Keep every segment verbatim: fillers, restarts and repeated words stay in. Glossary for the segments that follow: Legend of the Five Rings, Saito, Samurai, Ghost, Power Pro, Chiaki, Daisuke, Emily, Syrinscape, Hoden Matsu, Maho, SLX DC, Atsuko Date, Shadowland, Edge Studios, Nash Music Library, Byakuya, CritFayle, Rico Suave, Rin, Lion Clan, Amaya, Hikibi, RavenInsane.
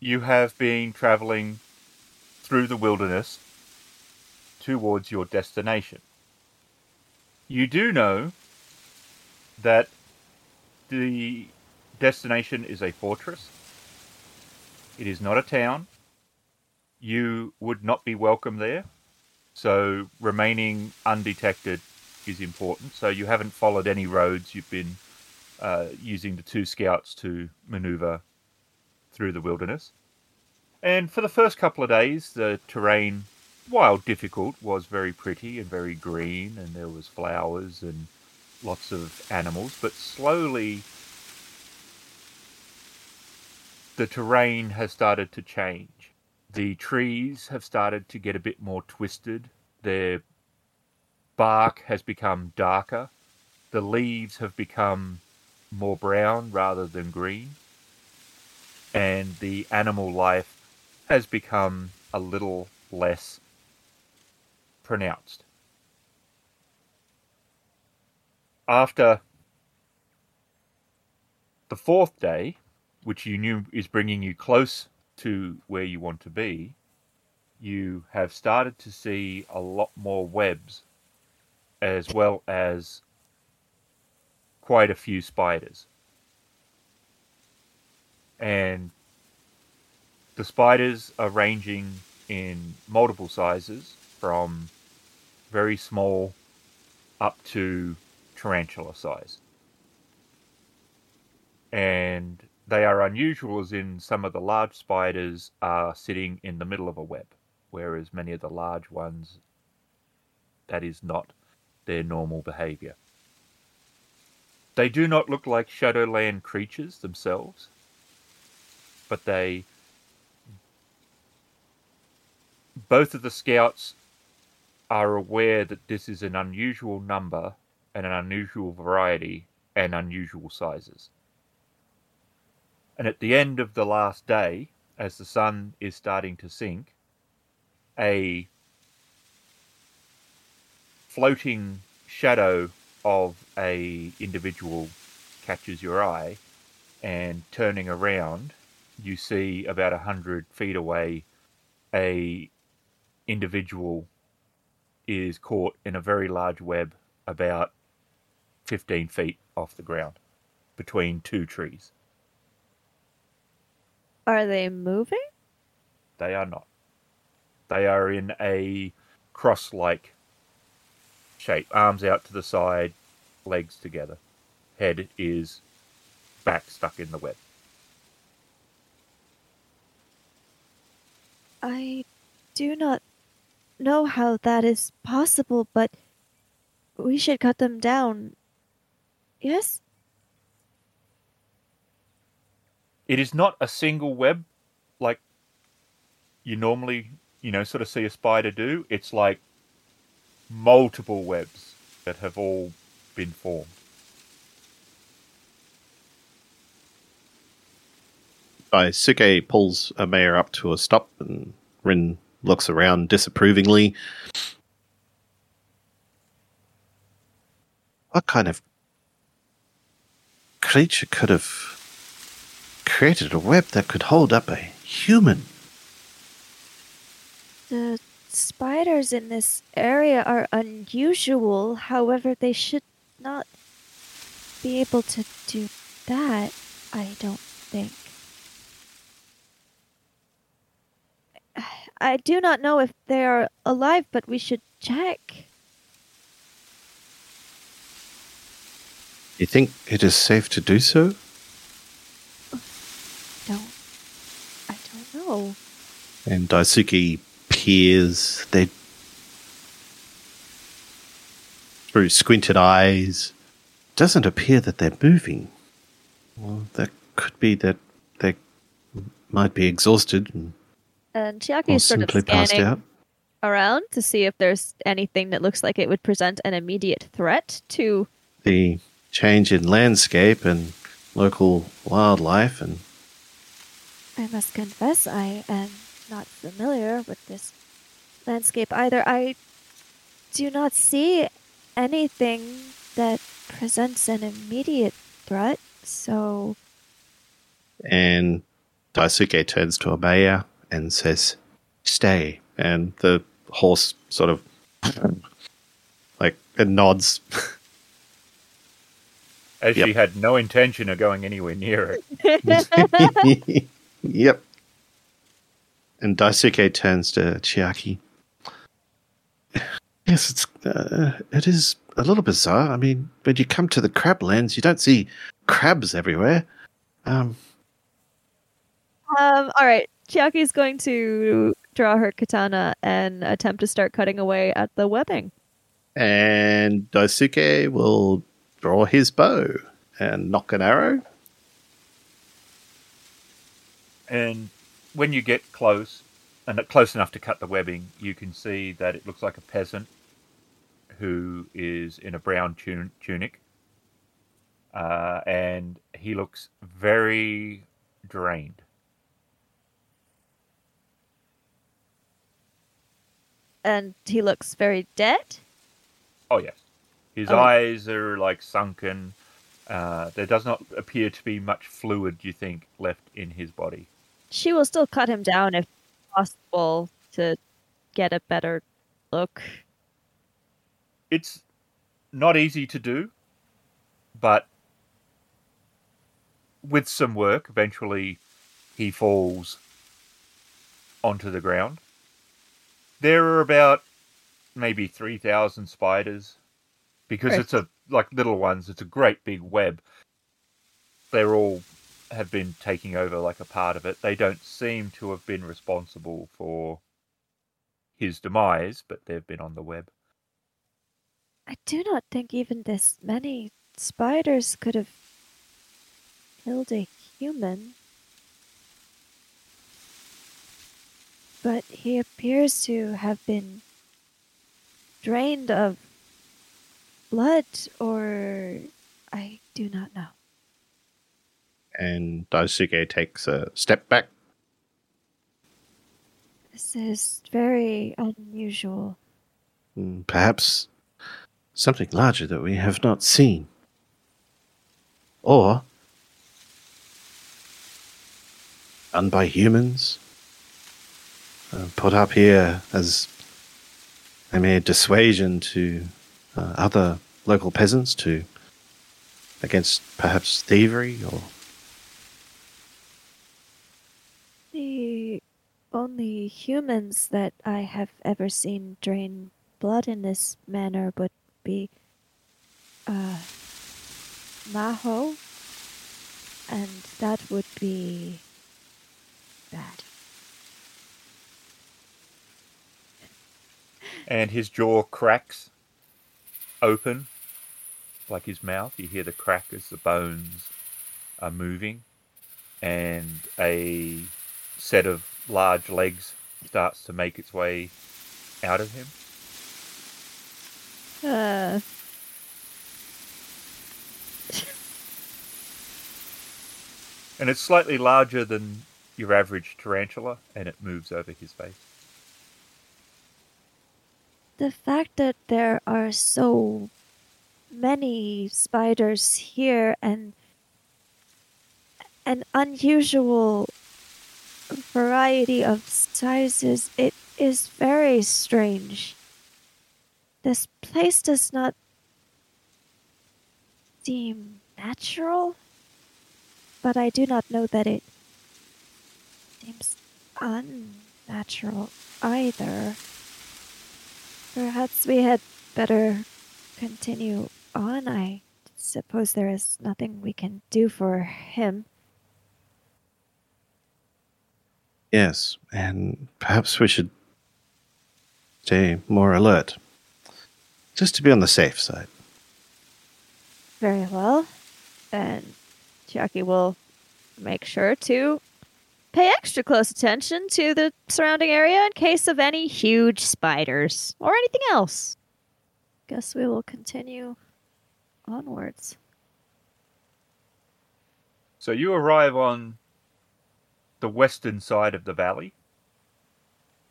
you have been travelling through the wilderness towards your destination. You do know that the destination is a fortress. It is not a town. You would not be welcome there, so remaining undetected is important. So you haven't followed any roads. You've been uh, using the two scouts to maneuver through the wilderness. And for the first couple of days, the terrain, while difficult, was very pretty and very green, and there was flowers and lots of animals. But slowly, the terrain has started to change. The trees have started to get a bit more twisted. Their bark has become darker. The leaves have become more brown rather than green. And the animal life has become a little less pronounced. After the fourth day, which you knew is bringing you close to where you want to be, you have started to see a lot more webs, as well as quite a few spiders. And the spiders are ranging in multiple sizes, from very small up to tarantula size. And they are unusual, as in some of the large spiders are sitting in the middle of a web, whereas many of the large ones, that is not their normal behavior. They do not look like Shadowland creatures themselves, but they, both of the scouts are aware that this is an unusual number and an unusual variety and unusual sizes. And at the end of the last day, as the sun is starting to sink, a floating shadow of a individual catches your eye, and turning around, you see about a hundred feet away, a individual is caught in a very large web about fifteen feet off the ground between two trees. Are they moving? They are not. They are in a cross-like shape. Arms out to the side, legs together. Head is back stuck in the web. I do not know how that is possible, but we should cut them down. Yes? It is not a single web like you normally, you know, sort of see a spider do. It's like multiple webs that have all been formed. Daisuke pulls Amaya up to a stop, and Rin looks around disapprovingly. What kind of creature could have created a web that could hold up a human? The spiders in this area are unusual. However, they should not be able to do that, I don't think. I do not know if they are alive, but we should check. You think it is safe to do so? No. I don't know. And Daisuke peers they through squinted eyes. Doesn't appear that they're moving. Well, that could be that they might be exhausted and And Chiaki is sort of scanning around to see if there's anything that looks like it would present an immediate threat to the change in landscape and local wildlife. And I must confess, I am not familiar with this landscape either. I do not see anything that presents an immediate threat, so... And Daisuke turns to Omeya and says, "Stay." And the horse sort of like it nods. As yep. she had no intention of going anywhere near it. Yep. And Daisuke turns to Chiaki. Yes, it's uh, it is a little bizarre. I mean, when you come to the Crablands, you don't see crabs everywhere. Um. Um. All right. Chiaki's going to draw her katana and attempt to start cutting away at the webbing. And Daisuke will draw his bow and knock an arrow. And when you get close, and close enough to cut the webbing, you can see that it looks like a peasant who is in a brown tun- tunic. Uh, and he looks very drained. And he looks very dead? Oh, yes. His oh. eyes are like sunken. Uh, there does not appear to be much fluid, you think, left in his body. She will still cut him down if possible to get a better look. It's not easy to do, but with some work, eventually he falls onto the ground. There are about maybe three thousand spiders, because it's a like little ones. It's a great big web. They're all have been taking over like a part of it. They don't seem to have been responsible for his demise, but they've been on the web. I do not think even this many spiders could have killed a human. But he appears to have been drained of blood, or I do not know. And Daisuke takes a step back. This is very unusual. Perhaps something larger that we have not seen. Or done by humans. Uh, put up here as a mere dissuasion to uh, other local peasants to against perhaps thievery or... The only humans that I have ever seen drain blood in this manner would be uh, Maho, and that would be bad. And his jaw cracks open, like his mouth. You hear the crack as the bones are moving, and a set of large legs starts to make its way out of him. Uh. And it's slightly larger than your average tarantula, and it moves over his face. The fact that there are so many spiders here and an unusual variety of sizes, it is very strange. This place does not seem natural, but I do not know that it seems unnatural either. Perhaps we had better continue on. I suppose there is nothing we can do for him. Yes, and perhaps we should stay more alert, just to be on the safe side. Very well. And Chiaki will make sure to pay extra close attention to the surrounding area in case of any huge spiders or anything else. Guess we will continue onwards. So you arrive on the western side of the valley,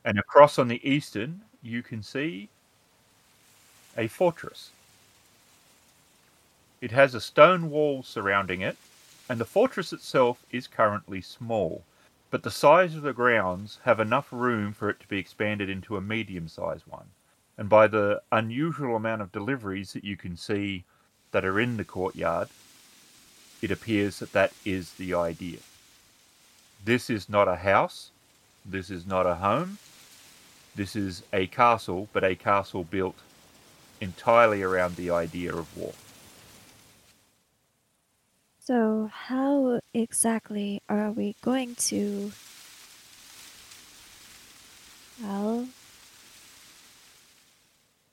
and across on the eastern, you can see a fortress. It has a stone wall surrounding it, and the fortress itself is currently small. but the size of the grounds have enough room for it to be expanded into a medium-sized one. And by the unusual amount of deliveries that you can see that are in the courtyard, it appears that that is the idea. This is not a house. This is not a home. This is a castle, but a castle built entirely around the idea of war. So how exactly are we going to... Well...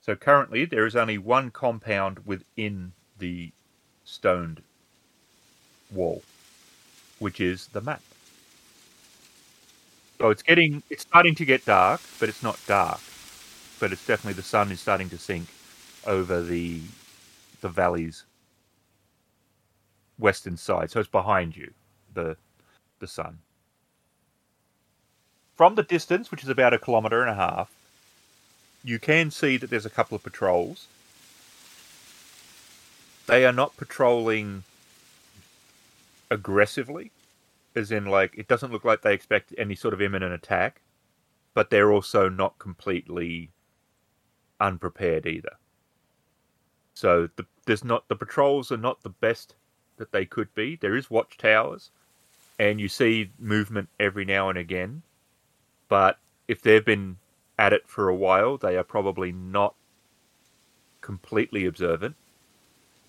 So currently, there is only one compound within the stoned wall, which is the map. So it's getting, it's starting to get dark, but it's not dark. But it's definitely, the sun is starting to sink over the the valley's western side. So it's behind you, the the sun. From the distance, which is about a kilometre and a half, you can see that there's a couple of patrols. They are not patrolling aggressively, as in, like, it doesn't look like they expect any sort of imminent attack, but they're also not completely unprepared either. So the, there's not, the patrols are not the best that they could be. There is watchtowers, and you see movement every now and again, but if they've been at it for a while, they are probably not completely observant.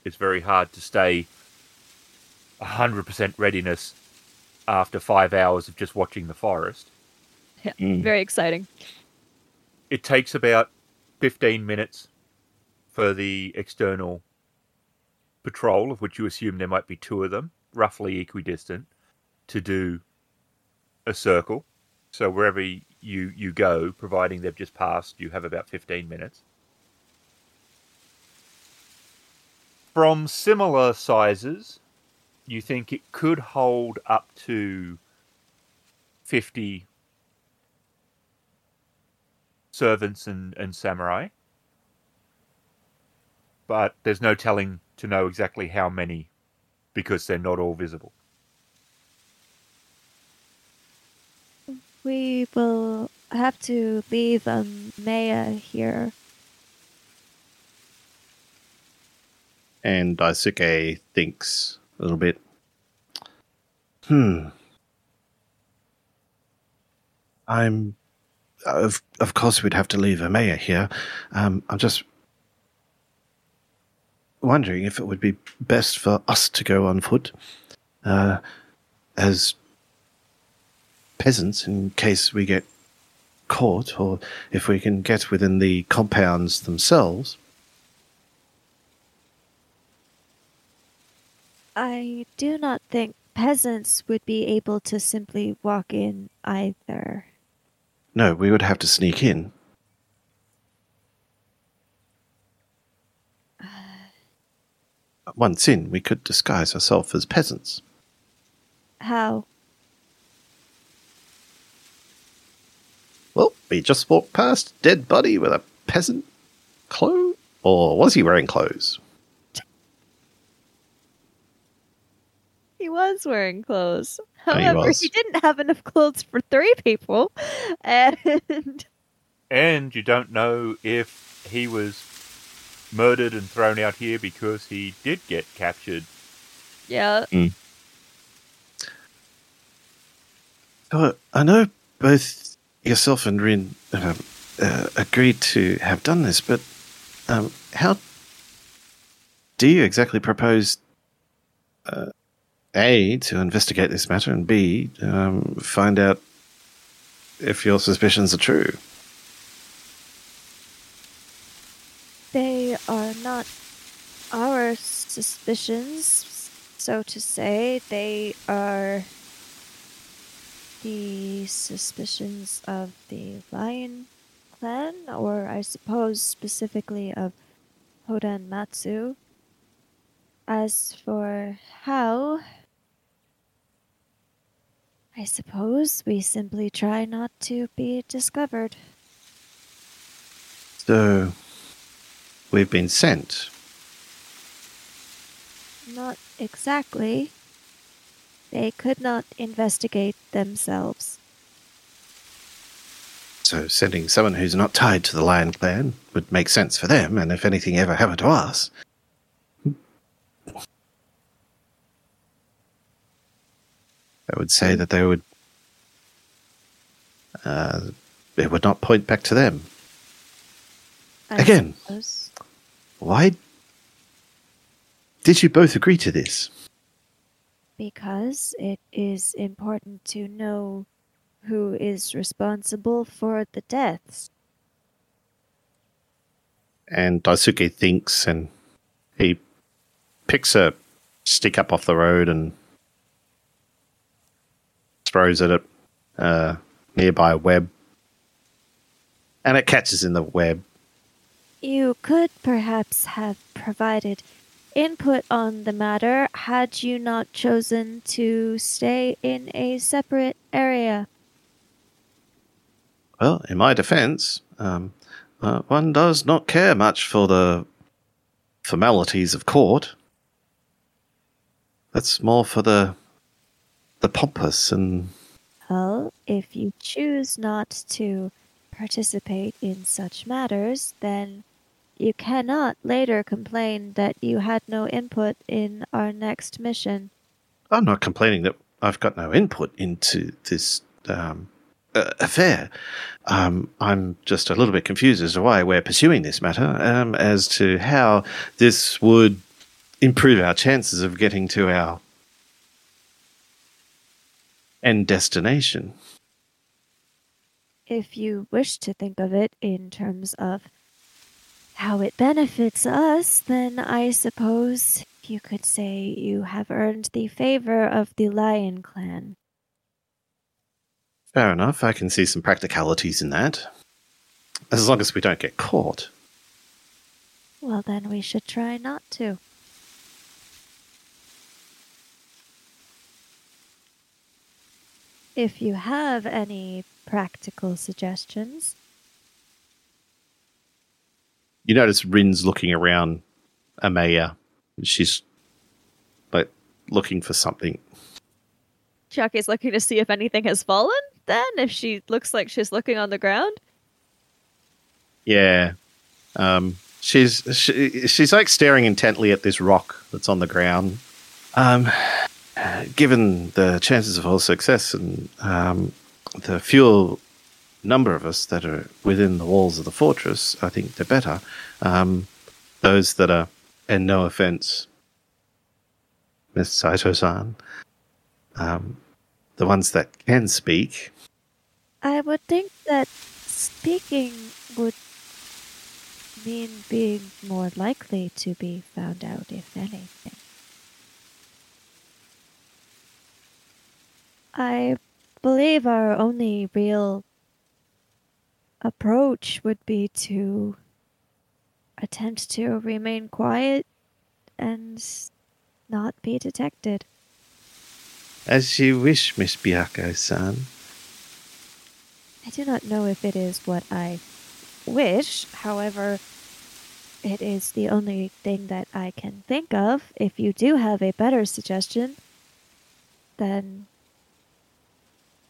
It's very hard to stay one hundred percent readiness after five hours of just watching the forest. Yeah, mm. Very exciting. It takes about fifteen minutes for the external patrol, of which you assume there might be two of them, roughly equidistant, to do a circle. So wherever you, you go, providing they've just passed, you have about fifteen minutes. From similar sizes, you think it could hold up to fifty servants and, and samurai. But there's no telling to know exactly how many, because they're not all visible. We will have to leave um, Maya here. And Daisuke thinks a little bit. Hmm. I'm... Of of course we'd have to leave Amaya here. Um, I'm just wondering if it would be best for us to go on foot uh, as peasants in case we get caught, or if we can get within the compounds themselves. I do not think peasants would be able to simply walk in either. No, we would have to sneak in. Uh, Once in, we could disguise ourselves as peasants. How? Well, we just walked past a dead body with a peasant clothes. Or was he wearing clothes? He was wearing clothes. However, he, he didn't have enough clothes for three people. And and you don't know if he was murdered and thrown out here because he did get captured. Yeah. Mm. So I know both yourself and Rin uh, uh, agreed to have done this, but um, how do you exactly propose... Uh, A, to investigate this matter, and B, um, find out if your suspicions are true. They are not our suspicions, so to say. They are the suspicions of the Lion Clan, or I suppose specifically of Hoden Matsu. As for how... I suppose we simply try not to be discovered. So, we've been sent? Not exactly. They could not investigate themselves. So sending someone who's not tied to the Lion Clan would make sense for them, and if anything ever happened to us... I would say that they would... Uh, it would not point back to them. I Again, suppose. Why did you both agree to this? Because it is important to know who is responsible for the deaths. And Daisuke thinks, and he picks a stick up off the road and throws it at a uh, nearby web. And it catches in the web. You could perhaps have provided input on the matter had you not chosen to stay in a separate area. Well, in my defense, um, uh, one does not care much for the formalities of court. That's more for the the pompous and... Well, if you choose not to participate in such matters, then... You cannot later complain that you had no input in our next mission. I'm not complaining that I've got no input into this um, uh, affair. Um, I'm just a little bit confused as to why we're pursuing this matter, um, as to how this would improve our chances of getting to our end destination. If you wish to think of it in terms of how it benefits us, then I suppose you could say you have earned the favor of the Lion Clan. Fair enough, I can see some practicalities in that. As long as we don't get caught. Well, then we should try not to. If you have any practical suggestions... You notice Rin's looking around Amaya. She's, like, looking for something. Chiaki's looking to see if anything has fallen, then, if she looks like she's looking on the ground. Yeah. Um, she's, she, she's, like, staring intently at this rock that's on the ground. Um, given the chances of all success and um, the fuel... number of us that are within the walls of the fortress, I think they're better. Um, those that are, and no offense, Miss Saito-san, um, the ones that can speak. I would think that speaking would mean being more likely to be found out, if anything. I believe our only real approach would be to attempt to remain quiet and not be detected. As you wish, Miss Byakuya-san. I do not know if it is what I wish. However, it is the only thing that I can think of. If you do have a better suggestion, then...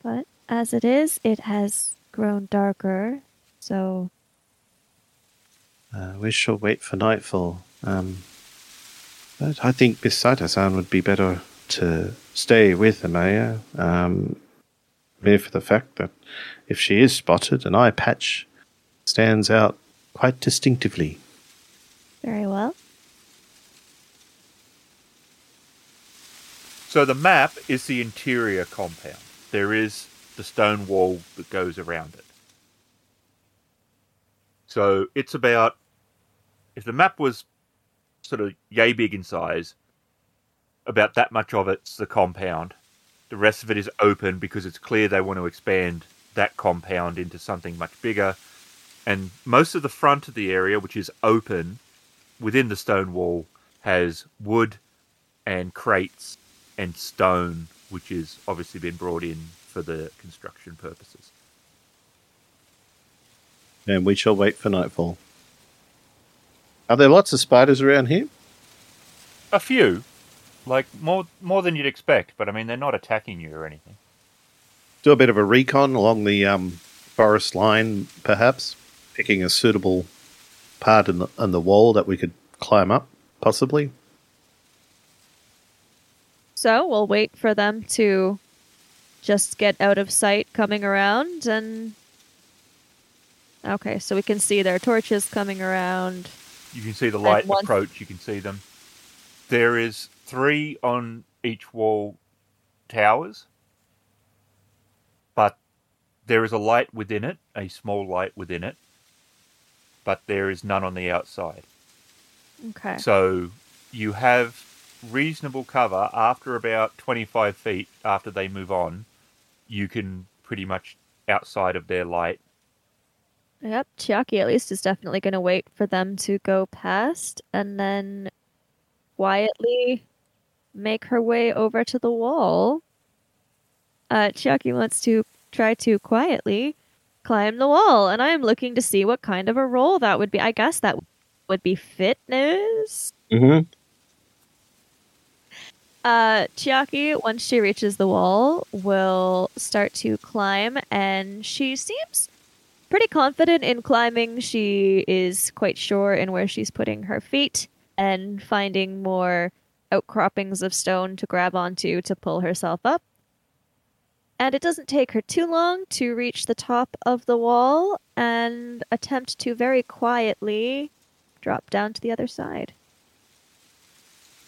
But as it is, it has grown darker, so... Uh, we shall wait for nightfall. Um, but I think Miss Saito-san would be better to stay with Amaya, um, merely for the fact that if she is spotted, an eye patch stands out quite distinctively. Very well. So the map is the interior compound. There is the stone wall that goes around it. So it's about, if the map was sort of yay big in size, about that much of it's the compound. The rest of it is open because it's clear they want to expand that compound into something much bigger. And most of the front of the area, which is open within the stone wall, has wood and crates and stone, which has obviously been brought in for the construction purposes. And we shall wait for nightfall. Are there lots of spiders around here? A few. Like, more more than you'd expect, but, I mean, they're not attacking you or anything. Do a bit of a recon along the um, forest line, perhaps, picking a suitable part in the, in the wall that we could climb up, possibly. So we'll wait for them to just get out of sight coming around, and... Okay, so we can see their torches coming around. You can see the light one... approach, you can see them. There is three on each wall towers, but there is a light within it, a small light within it, but there is none on the outside. Okay. So you have reasonable cover after about twenty-five feet after they move on. You can pretty much outside of their light. Yep, Chiaki at least is definitely going to wait for them to go past and then quietly make her way over to the wall. Uh, Chiaki wants to try to quietly climb the wall, and I'm looking to see what kind of a roll that would be. I guess that would be fitness. Mm-hmm. Uh, Chiaki, once she reaches the wall, will start to climb, and she seems pretty confident in climbing. She is quite sure in where she's putting her feet and finding more outcroppings of stone to grab onto to pull herself up. And it doesn't take her too long to reach the top of the wall and attempt to very quietly drop down to the other side.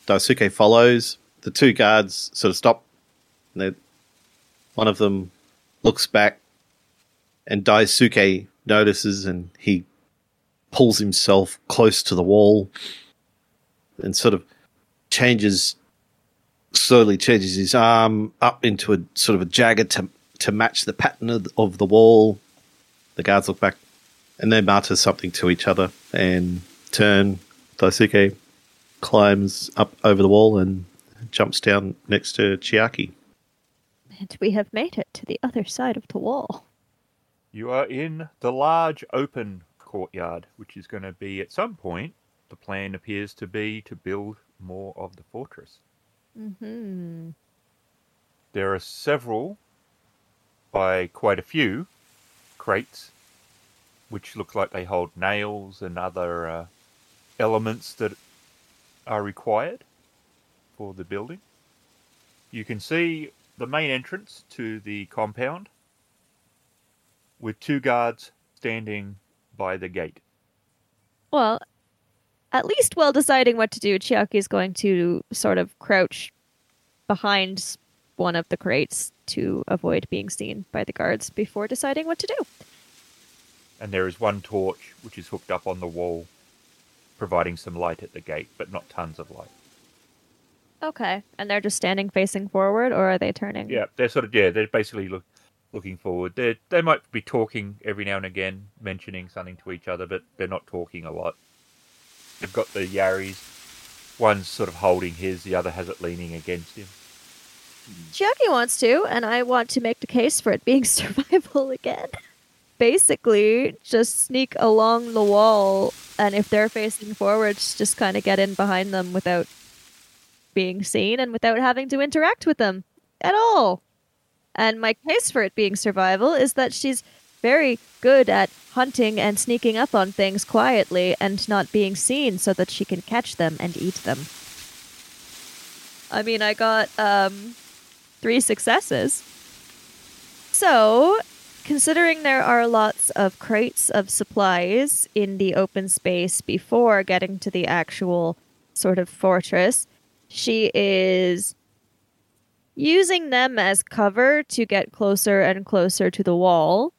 Daisuke follows. The two guards sort of stop. And one of them looks back, and Daisuke notices, and he pulls himself close to the wall and sort of changes, slowly changes his arm up into a sort of a jagger to, to match the pattern of the, of the wall. The guards look back, and they mutter something to each other and turn. Daisuke climbs up over the wall and jumps down next to Chiaki. And we have made it to the other side of the wall. You are in the large open courtyard, which is going to be, at some point, the plan appears to be to build more of the fortress. Mm-hmm. There are several, by quite a few, crates, which look like they hold nails and other uh, elements that are required for the building. You can see the main entrance to the compound, with two guards standing by the gate. Well, at least while deciding what to do, Chiaki is going to sort of crouch behind one of the crates to avoid being seen by the guards before deciding what to do. And there is one torch which is hooked up on the wall, providing some light at the gate, but not tons of light. Okay, and they're just standing facing forward, or are they turning? Yeah, they're sort of, yeah, they're basically looking... Looking forward. They they might be talking every now and again, mentioning something to each other, but they're not talking a lot. They've got the Yaris. One's sort of holding his, the other has it leaning against him. Chiaki wants to, and I want to make the case for it being survival again. Basically, just sneak along the wall, and if they're facing forwards, just kind of get in behind them without being seen and without having to interact with them at all. And my case for it being survival is that she's very good at hunting and sneaking up on things quietly and not being seen so that she can catch them and eat them. I mean, I got um, three successes. So, considering there are lots of crates of supplies in the open space before getting to the actual sort of fortress, she is... using them as cover to get closer and closer to the wall.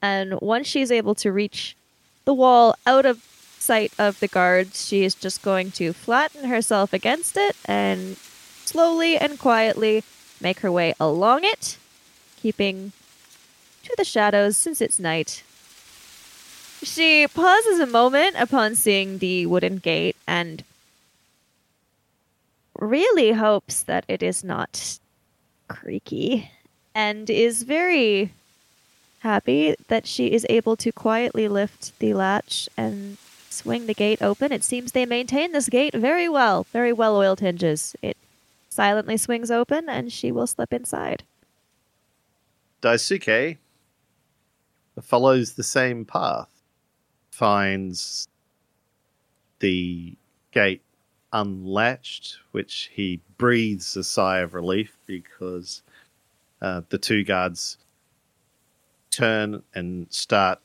And once she's able to reach the wall out of sight of the guards, she is just going to flatten herself against it and slowly and quietly make her way along it, keeping to the shadows since it's night. She pauses a moment upon seeing the wooden gate and really hopes that it is not... creaky, and is very happy that she is able to quietly lift the latch and swing the gate open. It seems they maintain this gate very well. Very well-oiled hinges. It silently swings open, and she will slip inside. Daisuke follows the same path, finds the gate unlatched, which he breathes a sigh of relief because uh, the two guards turn and start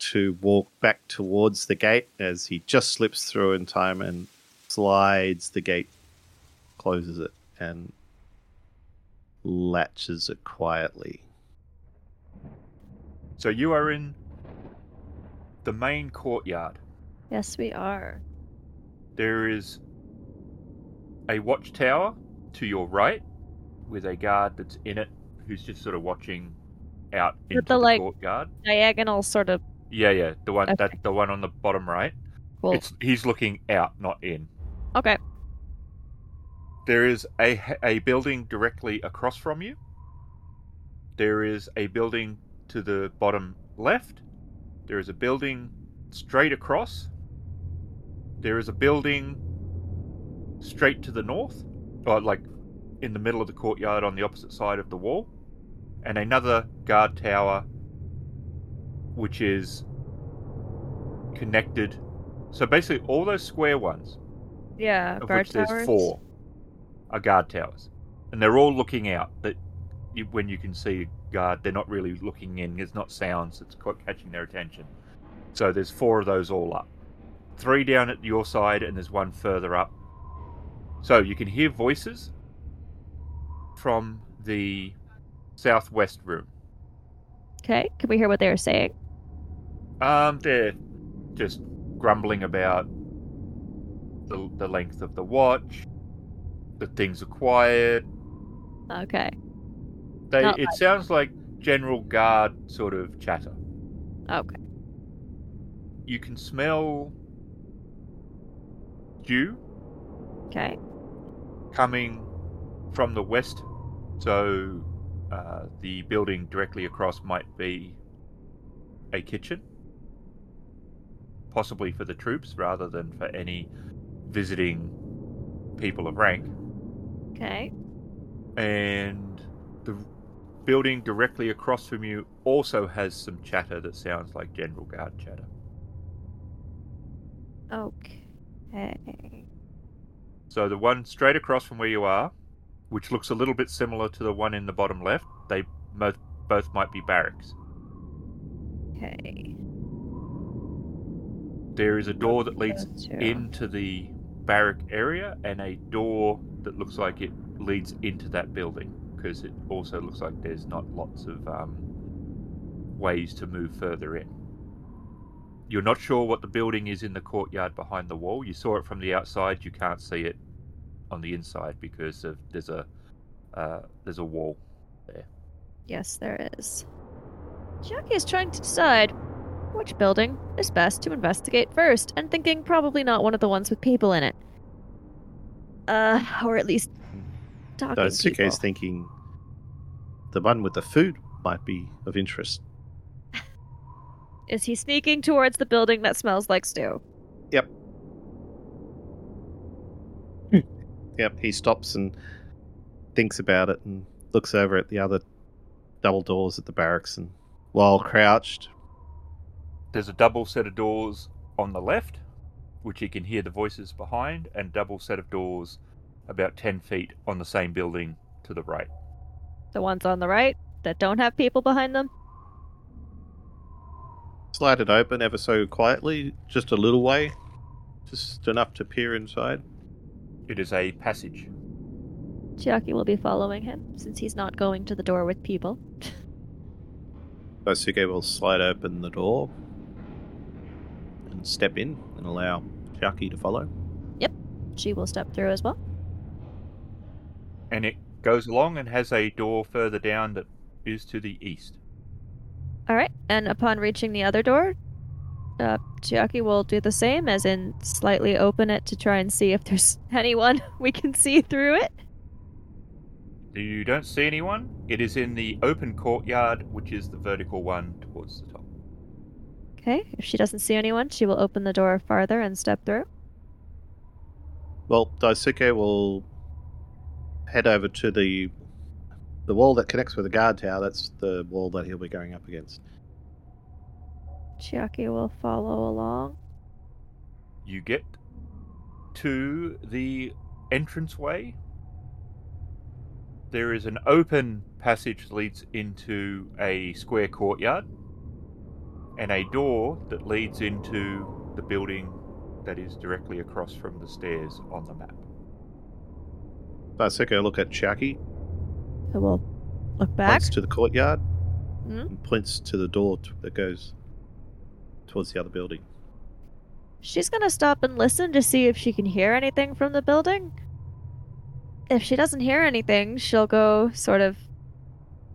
to walk back towards the gate as he just slips through in time and slides the gate, closes it, and latches it quietly. So you are in the main courtyard. Yes, we are. There is a watchtower to your right with a guard that's in it who's just sort of watching out into the, the like, courtyard. Diagonal sort of. Yeah, yeah, the one okay. that the one on the bottom right. Cool. It's, he's looking out, not in. Okay. There is a a building directly across from you. There is a building to the bottom left. There is a building straight across. There is a building straight to the north, or like in the middle of the courtyard on the opposite side of the wall, and another guard tower which is connected. So basically all those square ones, yeah, of guard which towers. There's four, are guard towers. And they're all looking out. But you, when you can see a guard, they're not really looking in. There's not sounds that's quite catching their attention. So there's four of those all up. Three down at your side and there's one further up. So you can hear voices from the southwest room. Okay, can we hear what they were saying? Um, they're just grumbling about the, the length of the watch, that things are quiet. Okay. They, it much. Sounds like general guard sort of chatter. Okay. You can smell dew. Okay. Coming from the west, so... Uh, the building directly across might be a kitchen, possibly for the troops rather than for any visiting people of rank. Okay. And the building directly across from you also has some chatter that sounds like general guard chatter. Okay. So the one straight across from where you are, which looks a little bit similar to the one in the bottom left. They both, both might be barracks. Okay. There is a door that leads into the barrack area and a door that looks like it leads into that building, because it also looks like there's not lots of um, ways to move further in. You're not sure what the building is in the courtyard behind the wall. You saw it from the outside. You can't see it on the inside because of, there's a uh, there's a wall there. Yes, there is. Chiaki is trying to decide which building is best to investigate first, and thinking probably not one of the ones with people in it. Uh, or at least talking people. Daisuke is thinking the one with the food might be of interest. Is he sneaking towards the building that smells like stew? Yep. Yep, he stops and thinks about it and looks over at the other double doors at the barracks, and while crouched... There's a double set of doors on the left, which he can hear the voices behind, and double set of doors about ten feet on the same building to the right. The ones on the right that don't have people behind them? Slide it open ever so quietly, just a little way, just enough to peer inside. It is a passage. Chiaki will be following him, since he's not going to the door with people. Daisuke will slide open the door and step in and allow Chiaki to follow. Yep, she will step through as well. And it goes along and has a door further down that is to the east. Alright, and upon reaching the other door, Uh, Chiaki will do the same, as in slightly open it to try and see if there's anyone we can see through it. You don't see anyone. It is in the open courtyard, which is the vertical one towards the top. Okay, if she doesn't see anyone, she will open the door farther and step through. Well, Daisuke will head over to the the wall that connects with the guard tower. That's the wall that he'll be going up against. Chiaki will follow along. You get to the entranceway. There is an open passage that leads into a square courtyard and a door that leads into the building that is directly across from the stairs on the map. Daisuke, look at Chiaki. So we'll look back. Points to the courtyard, mm-hmm. and points to the door t- that goes towards the other building. She's going to stop and listen to see if she can hear anything from the building. If she doesn't hear anything, she'll go sort of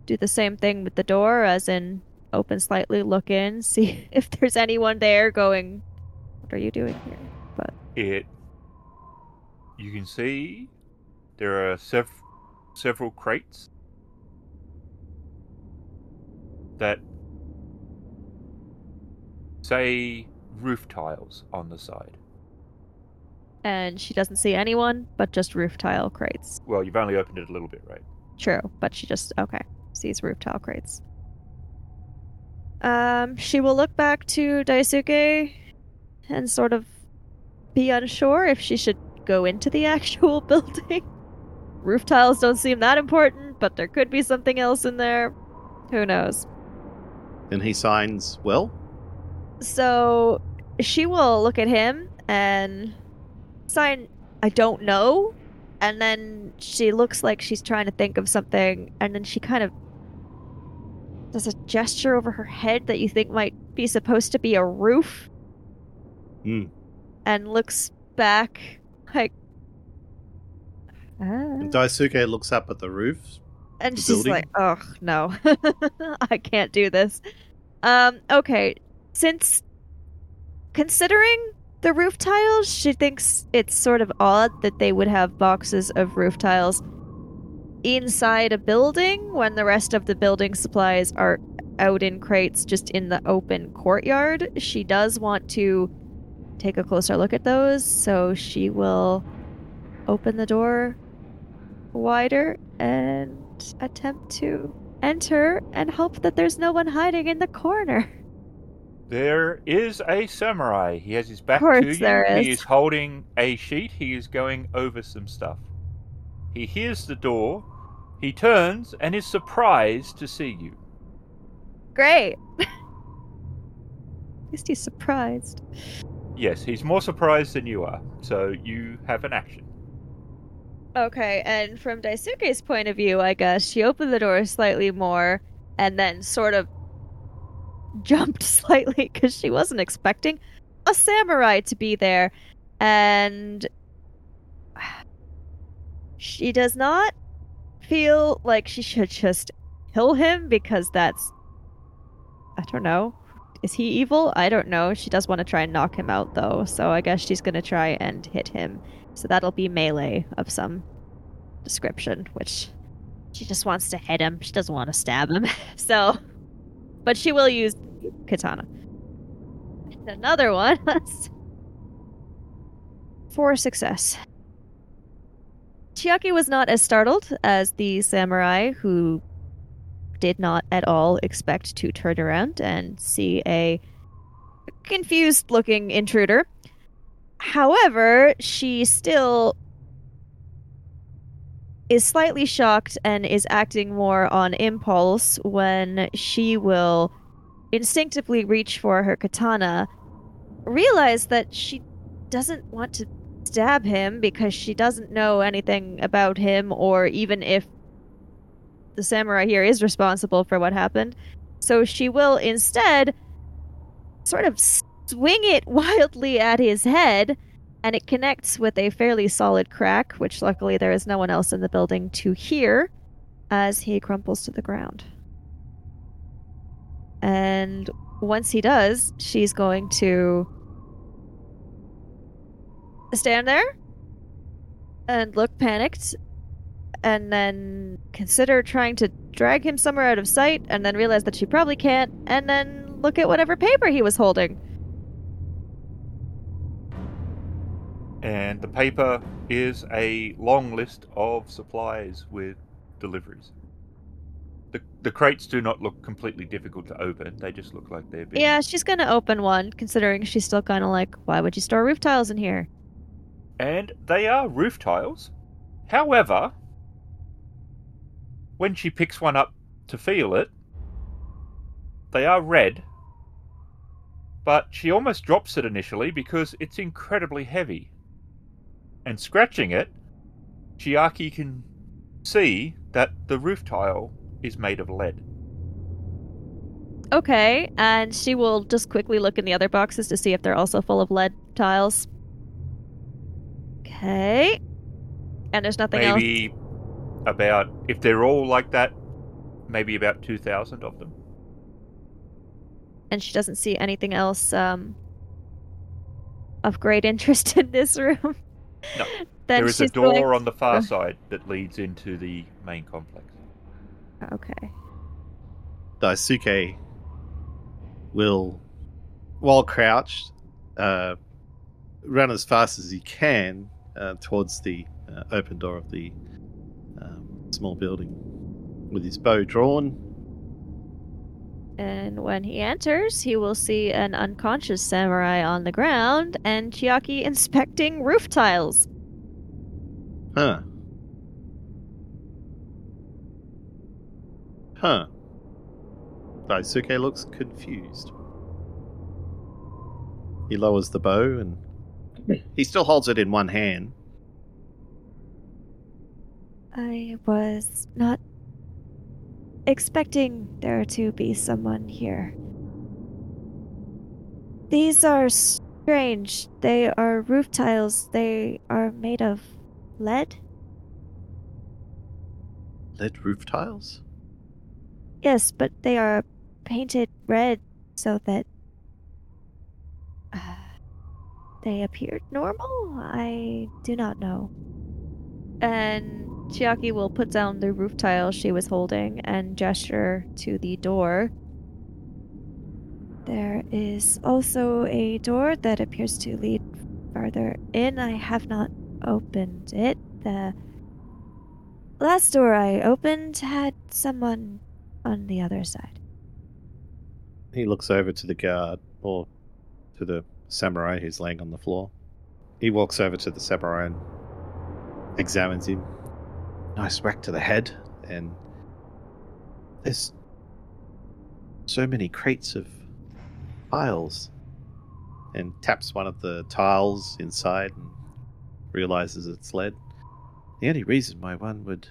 do the same thing with the door, as in open slightly, look in, see if there's anyone there going, what are you doing here? But it, you can see there are sev- several crates that say roof tiles on the side. And she doesn't see anyone, but just roof tile crates. Well, you've only opened it a little bit, right? True, but she just, okay, sees roof tile crates. Um, she will look back to Daisuke and sort of be unsure if she should go into the actual building. Roof tiles don't seem that important, but there could be something else in there. Who knows? And he signs, well? So she will look at him and sign, I don't know. And then she looks like she's trying to think of something, and then she kind of does a gesture over her head that you think might be supposed to be a roof. Mm. And looks back like... Ah. And Daisuke looks up at the roof. And the she's building. Like, oh, no. I can't do this. Um, okay. Since considering the roof tiles, she thinks it's sort of odd that they would have boxes of roof tiles inside a building when the rest of the building supplies are out in crates just in the open courtyard. She does want to take a closer look at those, so she will open the door wider and attempt to enter and hope that there's no one hiding in the corner. There is a samurai. He has his back to you. There is. He is holding a sheet. He is going over some stuff. He hears the door. He turns and is surprised to see you. Great. At least he's surprised. Yes, he's more surprised than you are. So you have an action. Okay, and from Daisuke's point of view, I guess, she opened the door slightly more and then sort of jumped slightly because she wasn't expecting a samurai to be there, and she does not feel like she should just kill him because that's, I don't know, is he evil? I don't know. She does want to try and knock him out though, so I guess she's going to try and hit him, so that'll be melee of some description, which she just wants to hit him. She doesn't want to stab him. So but she will use katana. Another one. For success. Chiaki was not as startled as the samurai, who did not at all expect to turn around and see a confused-looking intruder. However, she still is slightly shocked and is acting more on impulse when she will instinctively reach for her katana, realize that she doesn't want to stab him because she doesn't know anything about him, or even if the samurai here is responsible for what happened. So she will instead sort of swing it wildly at his head, and it connects with a fairly solid crack, which luckily there is no one else in the building to hear as he crumples to the ground. And once he does, she's going to stand there and look panicked and then consider trying to drag him somewhere out of sight, and then realize that she probably can't, and then look at whatever paper he was holding. And the paper is a long list of supplies with deliveries. The the crates do not look completely difficult to open. They just look like they're big. Yeah, she's going to open one, considering she's still kind of like, why would you store roof tiles in here? And they are roof tiles. However, when she picks one up to feel it, they are red. But she almost drops it initially because it's incredibly heavy. And scratching it, Chiaki can see that the roof tile is made of lead. Okay, and she will just quickly look in the other boxes to see if they're also full of lead tiles. Okay. And there's nothing else? Maybe about, if they're all like that, maybe about two thousand of them. And she doesn't see anything else um, of great interest in this room. No. There is a door going... on the far side that leads into the main complex. Okay. Daisuke will, while crouched, uh, run as fast as he can uh, towards the uh, open door of the um, small building with his bow drawn. And when he enters, he will see an unconscious samurai on the ground and Chiaki inspecting roof tiles. Huh. Huh. Daisuke looks confused. He lowers the bow and he still holds it in one hand. I was not expecting there to be someone here. These are strange. They are roof tiles. They are made of lead. Lead roof tiles? Yes, but they are painted red so that uh, they appeared normal? I do not know. And Chiaki will put down the roof tile she was holding and gesture to the door. There is also a door that appears to lead farther in. I have not opened it. The last door I opened had someone on the other side. He looks over to the guard, or to the samurai who's laying on the floor. He walks over to the samurai and examines him. Nice whack to the head, and there's so many crates of tiles, and taps one of the tiles inside and realizes it's lead. The only reason why one would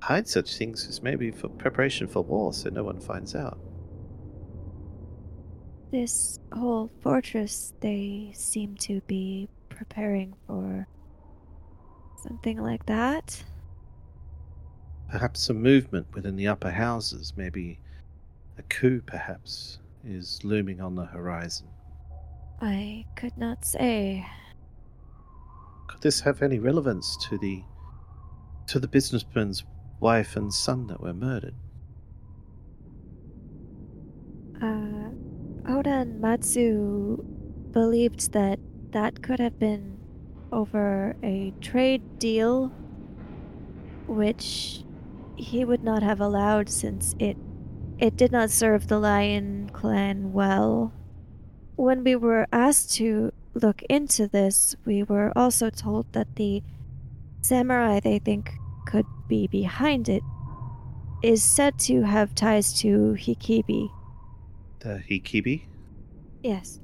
hide such things is maybe for preparation for war, so no one finds out. This whole fortress they seem to be preparing for something like that. Perhaps some movement within the upper houses, maybe a coup perhaps, is looming on the horizon. I could not say. Could this have any relevance to the to the businessman's wife and son that were murdered? Uh, Hoden Matsu believed that that could have been over a trade deal, which he would not have allowed since it it did not serve the Lion Clan well. When we were asked to look into this, we were also told that the samurai they think could be behind it is said to have ties to Hikibi. The Hikibi? Yes.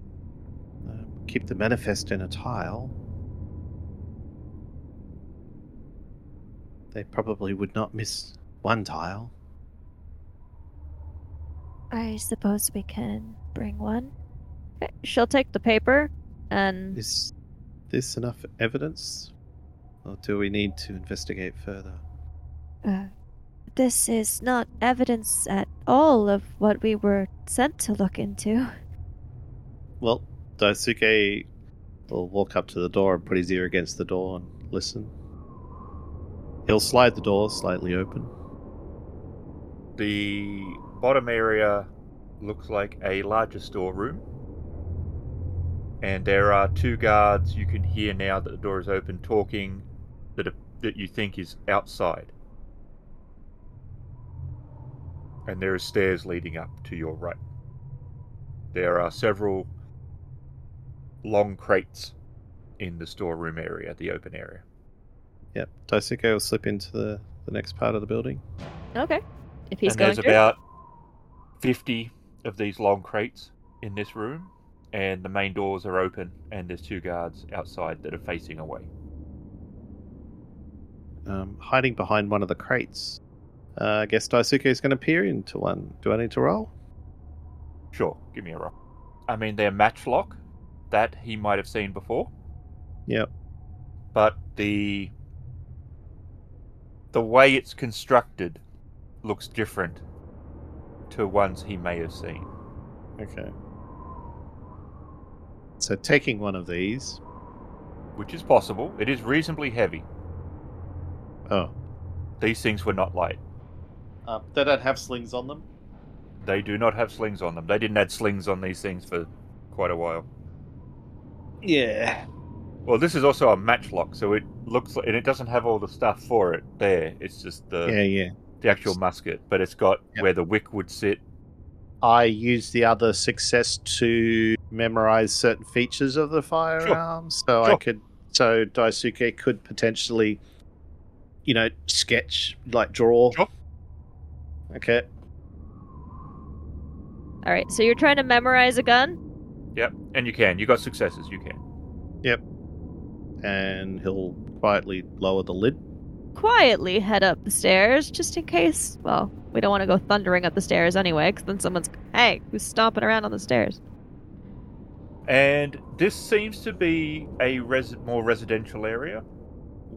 Uh, keep the manifest in a tile. They probably would not miss one tile. I suppose we can bring one. Okay. She'll take the paper and... Is this enough evidence? Or do we need to investigate further? Uh, this is not evidence at all of what we were sent to look into. Well, Daisuke will walk up to the door and put his ear against the door and listen. He'll slide the door slightly open. The bottom area looks like a larger storeroom. and there are two guards you can hear now that the door is open talking that are, that you think is outside. And there are stairs leading up to your right. There are several long crates in the storeroom area, the open area. Yep, Daisuke will slip into the, the next part of the building. Okay, if he's and going to. And there's through. About fifty of these long crates in this room, and the main doors are open, and there's two guards outside that are facing away. Um, hiding behind one of the crates. Uh, I guess Daisuke is going to peer into one. Do I need to roll? Sure, give me a roll. I mean, they're matchlock. That he might have seen before. Yep. But the the way it's constructed looks different to ones he may have seen. Okay. So taking one of these... Which is possible. It is reasonably heavy. Oh. These things were not light. Uh, they don't have slings on them? They do not have slings on them. They didn't add slings on these things for quite a while. Yeah. Well, this is also a matchlock, so it looks like... And it doesn't have all the stuff for it there. It's just the... Yeah, yeah. The actual musket, but it's got yep. where the wick would sit. I used the other success to memorize certain features of the firearm, sure. so sure. I could, so Daisuke could potentially, you know, sketch, like draw. Sure. Okay. All right. So you're trying to memorize a gun. Yep, and you can. You got successes. You can. Yep. And he'll quietly lower the lid. Quietly head up the stairs, just in case. Well, we don't want to go thundering up the stairs anyway, because then someone's, hey, who's stomping around on the stairs? And this seems to be a res- more residential area,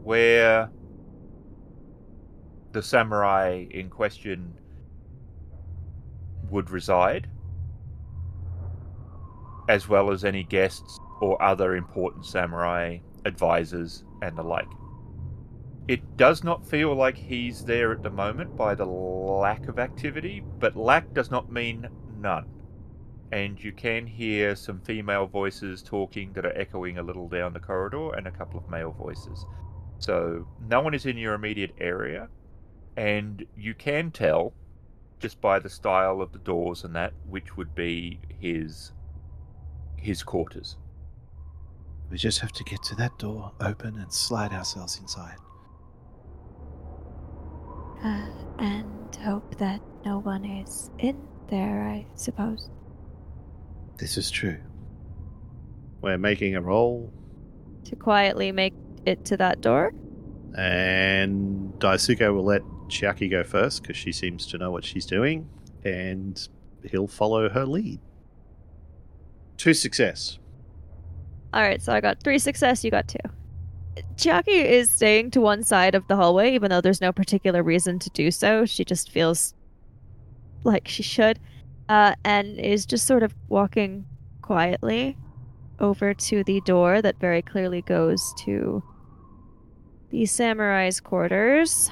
where the samurai in question would reside, as well as any guests or other important samurai advisors and the like. It does not feel like he's there at the moment by the lack of activity, but lack does not mean none. And you can hear some female voices talking that are echoing a little down the corridor and a couple of male voices. So no one is in your immediate area, and you can tell just by the style of the doors and that which would be his his quarters. We just have to get to that door, open, and slide ourselves inside. Uh, and hope that no one is in there, I suppose. This is true. We're making a roll. To quietly make it to that door? And Daisuke will let Chiaki go first, because she seems to know what she's doing, and he'll follow her lead. Two success. Alright, so I got three success, you got two. Chiaki is staying to one side of the hallway, even though there's no particular reason to do so. She just feels like she should, uh, and is just sort of walking quietly over to the door that very clearly goes to the samurai's quarters.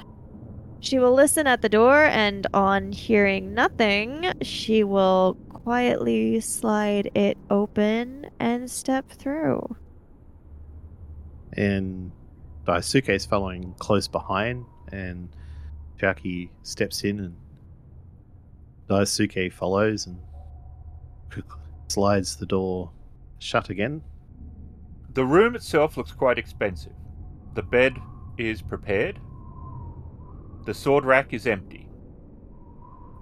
She will listen at the door, and on hearing nothing, she will quietly slide it open and step through. And Daisuke is following close behind, and Chiaki steps in, and Daisuke follows and slides the door shut again. The room itself looks quite expensive. The bed is prepared. The sword rack is empty.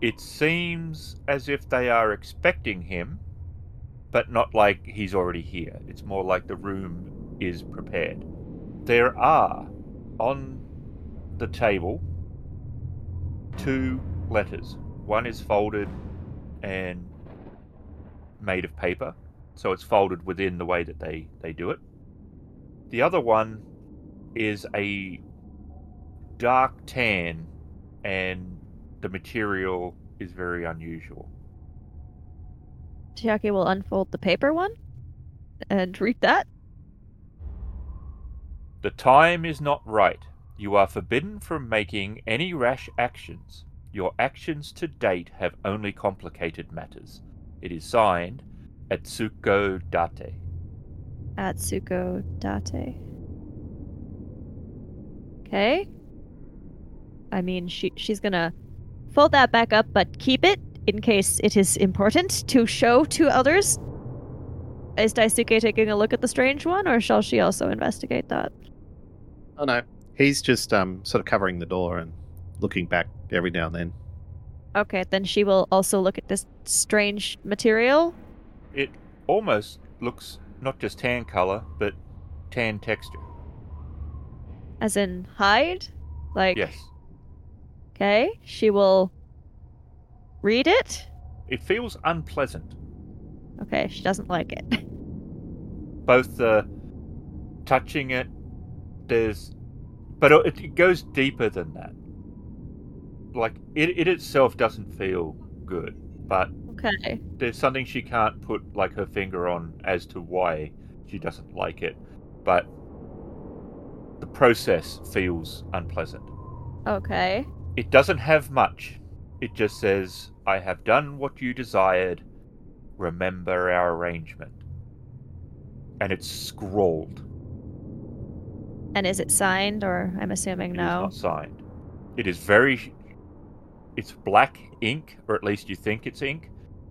It seems as if they are expecting him, but not like he's already here. It's more like the room is prepared. There are on the table two letters. One is folded and made of paper, so it's folded within the way that they, they do it. The other one is a dark tan, and the material is very unusual. Chiaki will unfold the paper one and read that. The time is not right. You are forbidden from making any rash actions. Your actions to date have only complicated matters. It is signed, Atsuko Date. Atsuko Date. Okay. I mean, she she's gonna fold that back up, but keep it in case it is important to show to others. Is Daisuke taking a look at the strange one, or shall she also investigate that? Oh no, he's just um sort of covering the door and looking back every now and then. Okay, then she will also look at this strange material. It almost looks not just tan color, but tan texture. As in hide? Like, yes. Okay, she will read it. It feels unpleasant. Okay, she doesn't like it. Both the uh, touching it, there's, but it, it goes deeper than that. Like it, it itself doesn't feel good, but okay. There's something she can't put like her finger on as to why she doesn't like it, but the process feels unpleasant. Okay. It doesn't have much. It just says, "I have done what you desired. Remember our arrangement." And it's scrawled. And is it signed, or I'm assuming it no? It's not signed. It is very. It's black ink, or at least you think it's ink,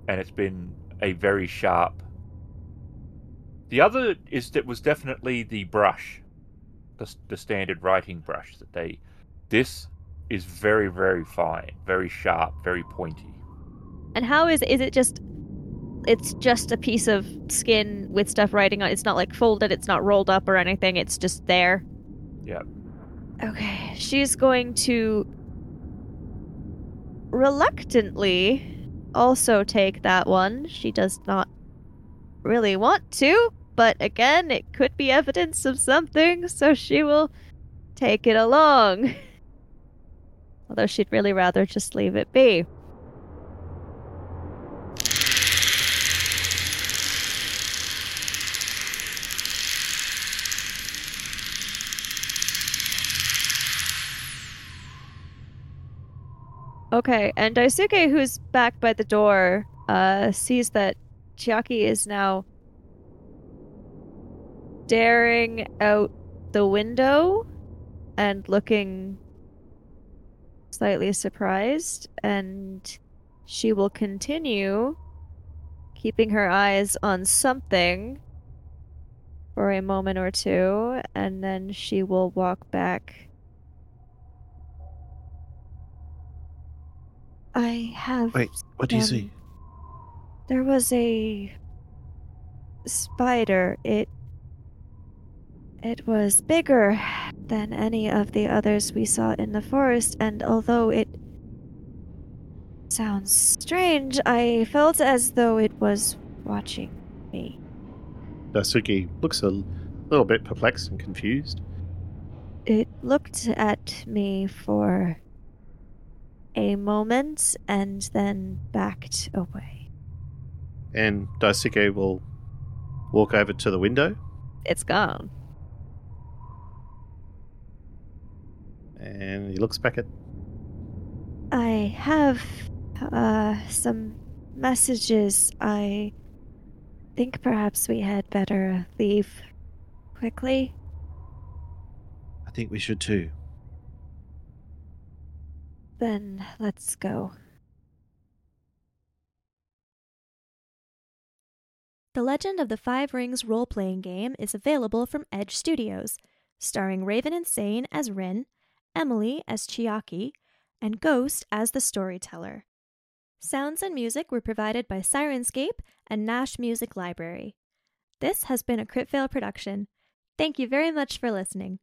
and it's been a very sharp. The other is that was definitely the brush, the, the standard writing brush that they. This is very, very fine, very sharp, very pointy. And how is is it just? It's just a piece of skin with stuff writing on. It's not like folded. It's not rolled up or anything. It's just there. Yep. Okay, she's going to reluctantly also take that one. She does not really want to, but again, it could be evidence of something, so she will take it along. Although she'd really rather just leave it be. Okay, and Daisuke, who's back by the door, uh, sees that Chiaki is now staring out the window and looking slightly surprised, and she will continue keeping her eyes on something for a moment or two, and then she will walk back. I have... Wait, what do um, you see? There was a spider. It it was bigger than any of the others we saw in the forest, and although it sounds strange, I felt as though it was watching me. Daisuke looks a little bit perplexed and confused. It looked at me for a moment and then backed away. And Daisuke will walk over to the window. It's gone. And he looks back at... I have uh, some messages. I think perhaps we had better leave quickly. I think we should too. Then let's go. The Legend of the Five Rings role-playing game is available from Edge Studios, starring RavenInsane as Rin, Emily as Chiaki, and Ghost as the storyteller. Sounds and music were provided by Syrinscape and Nash Music Library. This has been a CritFayle production. Thank you very much for listening.